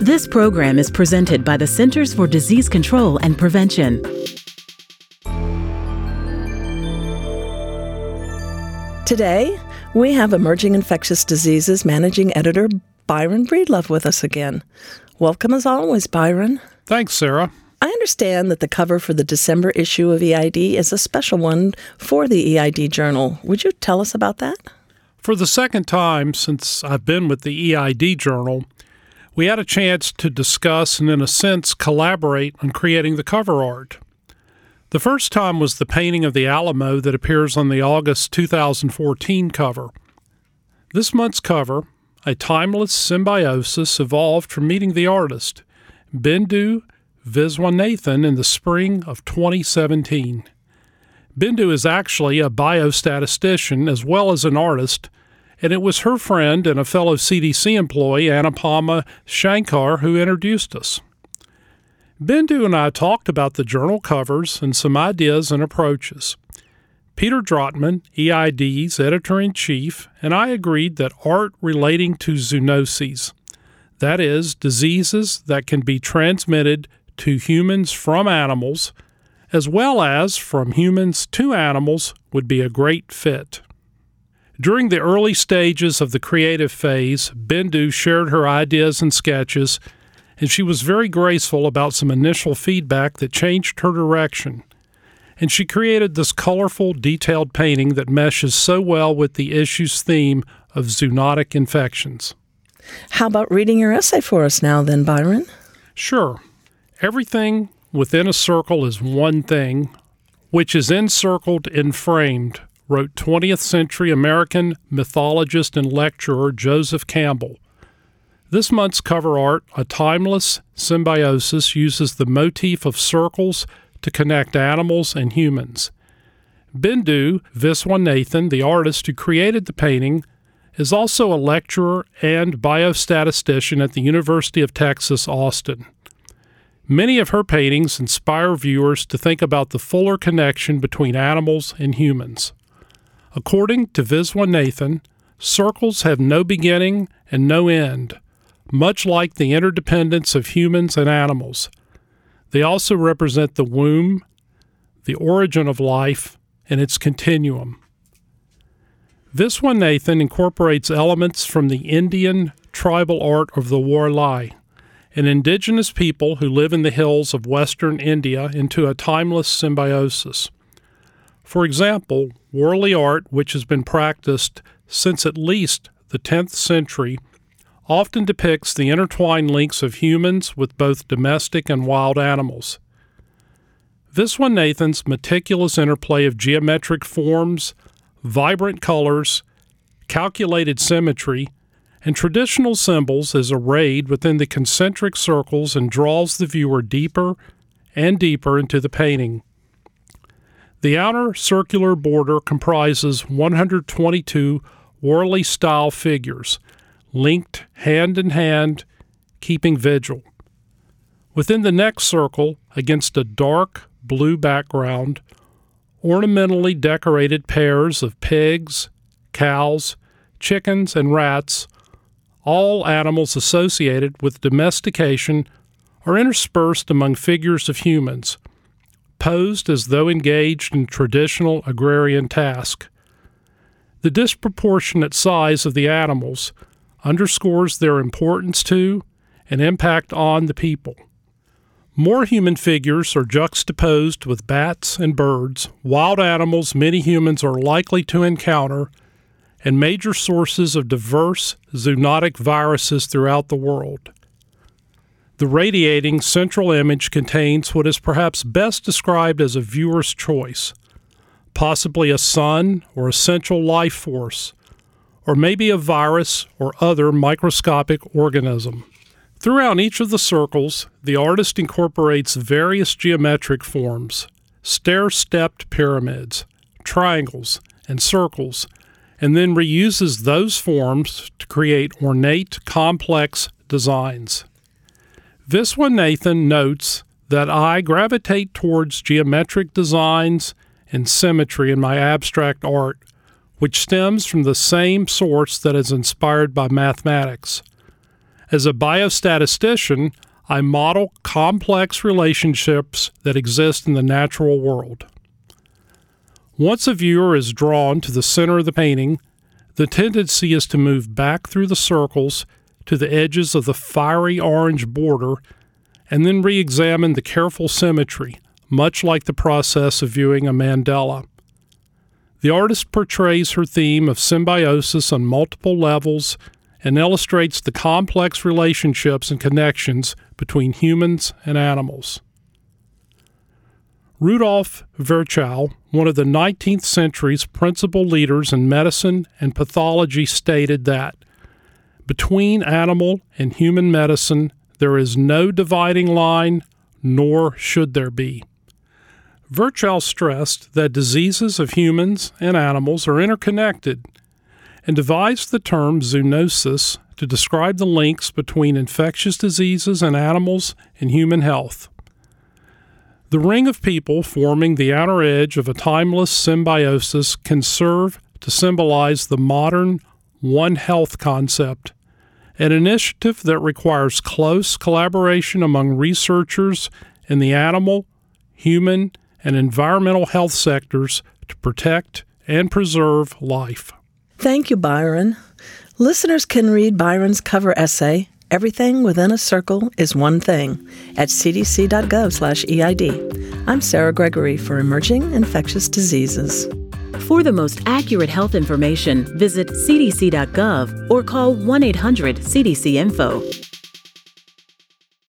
This program is presented by the Centers for Disease Control and Prevention. Today, we have Emerging Infectious Diseases Managing Editor Byron Breedlove with us again. Welcome as always, Byron. Thanks, Sarah. I understand that the cover for the December issue of EID is a special one for the EID Journal. Would you tell us about that? For the second time since I've been with the EID Journal, we had a chance to discuss and, in a sense, collaborate on creating the cover art. The first time was the painting of the Alamo that appears on the August 2014 cover. This month's cover, a timeless symbiosis evolved from meeting the artist, Bindu Viswanathan, in the spring of 2017. Bindu is actually a biostatistician as well as an artist, and it was her friend and a fellow CDC employee, Anapama Shankar, who introduced us. Bindu and I talked about the journal covers and some ideas and approaches. Peter Drotman, EID's editor-in-chief, and I agreed that art relating to zoonoses, that is, diseases that can be transmitted to humans from animals, as well as from humans to animals, would be a great fit. During the early stages of the creative phase, Bindu shared her ideas and sketches, and she was very graceful about some initial feedback that changed her direction. And she created this colorful, detailed painting that meshes so well with the issue's theme of zoonotic infections. How about reading your essay for us now then, Byron? Sure. Everything within a circle is one thing, which is encircled and framed, wrote 20th century American mythologist and lecturer Joseph Campbell. This month's cover art, A Timeless Symbiosis, uses the motif of circles to connect animals and humans. Bindu Viswanathan, the artist who created the painting, is also a lecturer and biostatistician at the University of Texas, Austin. Many of her paintings inspire viewers to think about the fuller connection between animals and humans. According to Viswanathan, circles have no beginning and no end, much like the interdependence of humans and animals. They also represent the womb, the origin of life, and its continuum. Viswanathan incorporates elements from the Indian tribal art of the Warli, an indigenous people who live in the hills of western India, into a timeless symbiosis. For example, Warli art, which has been practiced since at least the 10th century, often depicts the intertwined links of humans with both domestic and wild animals. Viswanathan's meticulous interplay of geometric forms, vibrant colors, calculated symmetry, and traditional symbols is arrayed within the concentric circles and draws the viewer deeper and deeper into the painting. The outer circular border comprises 122 Warli-style figures, linked hand in hand, keeping vigil. Within the next circle, against a dark blue background, ornamentally decorated pairs of pigs, cows, chickens, and rats, all animals associated with domestication, are interspersed among figures of humans, posed as though engaged in traditional agrarian task. The disproportionate size of the animals underscores their importance to and impact on the people. More human figures are juxtaposed with bats and birds, wild animals many humans are likely to encounter, and major sources of diverse zoonotic viruses throughout the world. The radiating central image contains what is perhaps best described as a viewer's choice, possibly a sun or essential life force, or maybe a virus or other microscopic organism. Throughout each of the circles, the artist incorporates various geometric forms, stair-stepped pyramids, triangles, and circles, and then reuses those forms to create ornate, complex designs. Viswanathan notes that I gravitate towards geometric designs and symmetry in my abstract art, which stems from the same source that is inspired by mathematics. As a biostatistician, I model complex relationships that exist in the natural world. Once a viewer is drawn to the center of the painting, the tendency is to move back through the circles to the edges of the fiery orange border and then re-examine the careful symmetry, much like the process of viewing a Mandela. The artist portrays her theme of symbiosis on multiple levels and illustrates the complex relationships and connections between humans and animals. Rudolf Virchow, one of the 19th century's principal leaders in medicine and pathology, stated that between animal and human medicine, there is no dividing line, nor should there be. Virchow stressed that diseases of humans and animals are interconnected and devised the term zoonosis to describe the links between infectious diseases in animals and human health. The ring of people forming the outer edge of a timeless symbiosis can serve to symbolize the modern One Health concept, an initiative that requires close collaboration among researchers in the animal, human, and environmental health sectors to protect and preserve life. Thank you, Byron. Listeners can read Byron's cover essay, Everything Within a Circle is One Thing, at cdc.gov/EID. I'm Sarah Gregory for Emerging Infectious Diseases. For the most accurate health information, visit cdc.gov or call 1-800-CDC-INFO.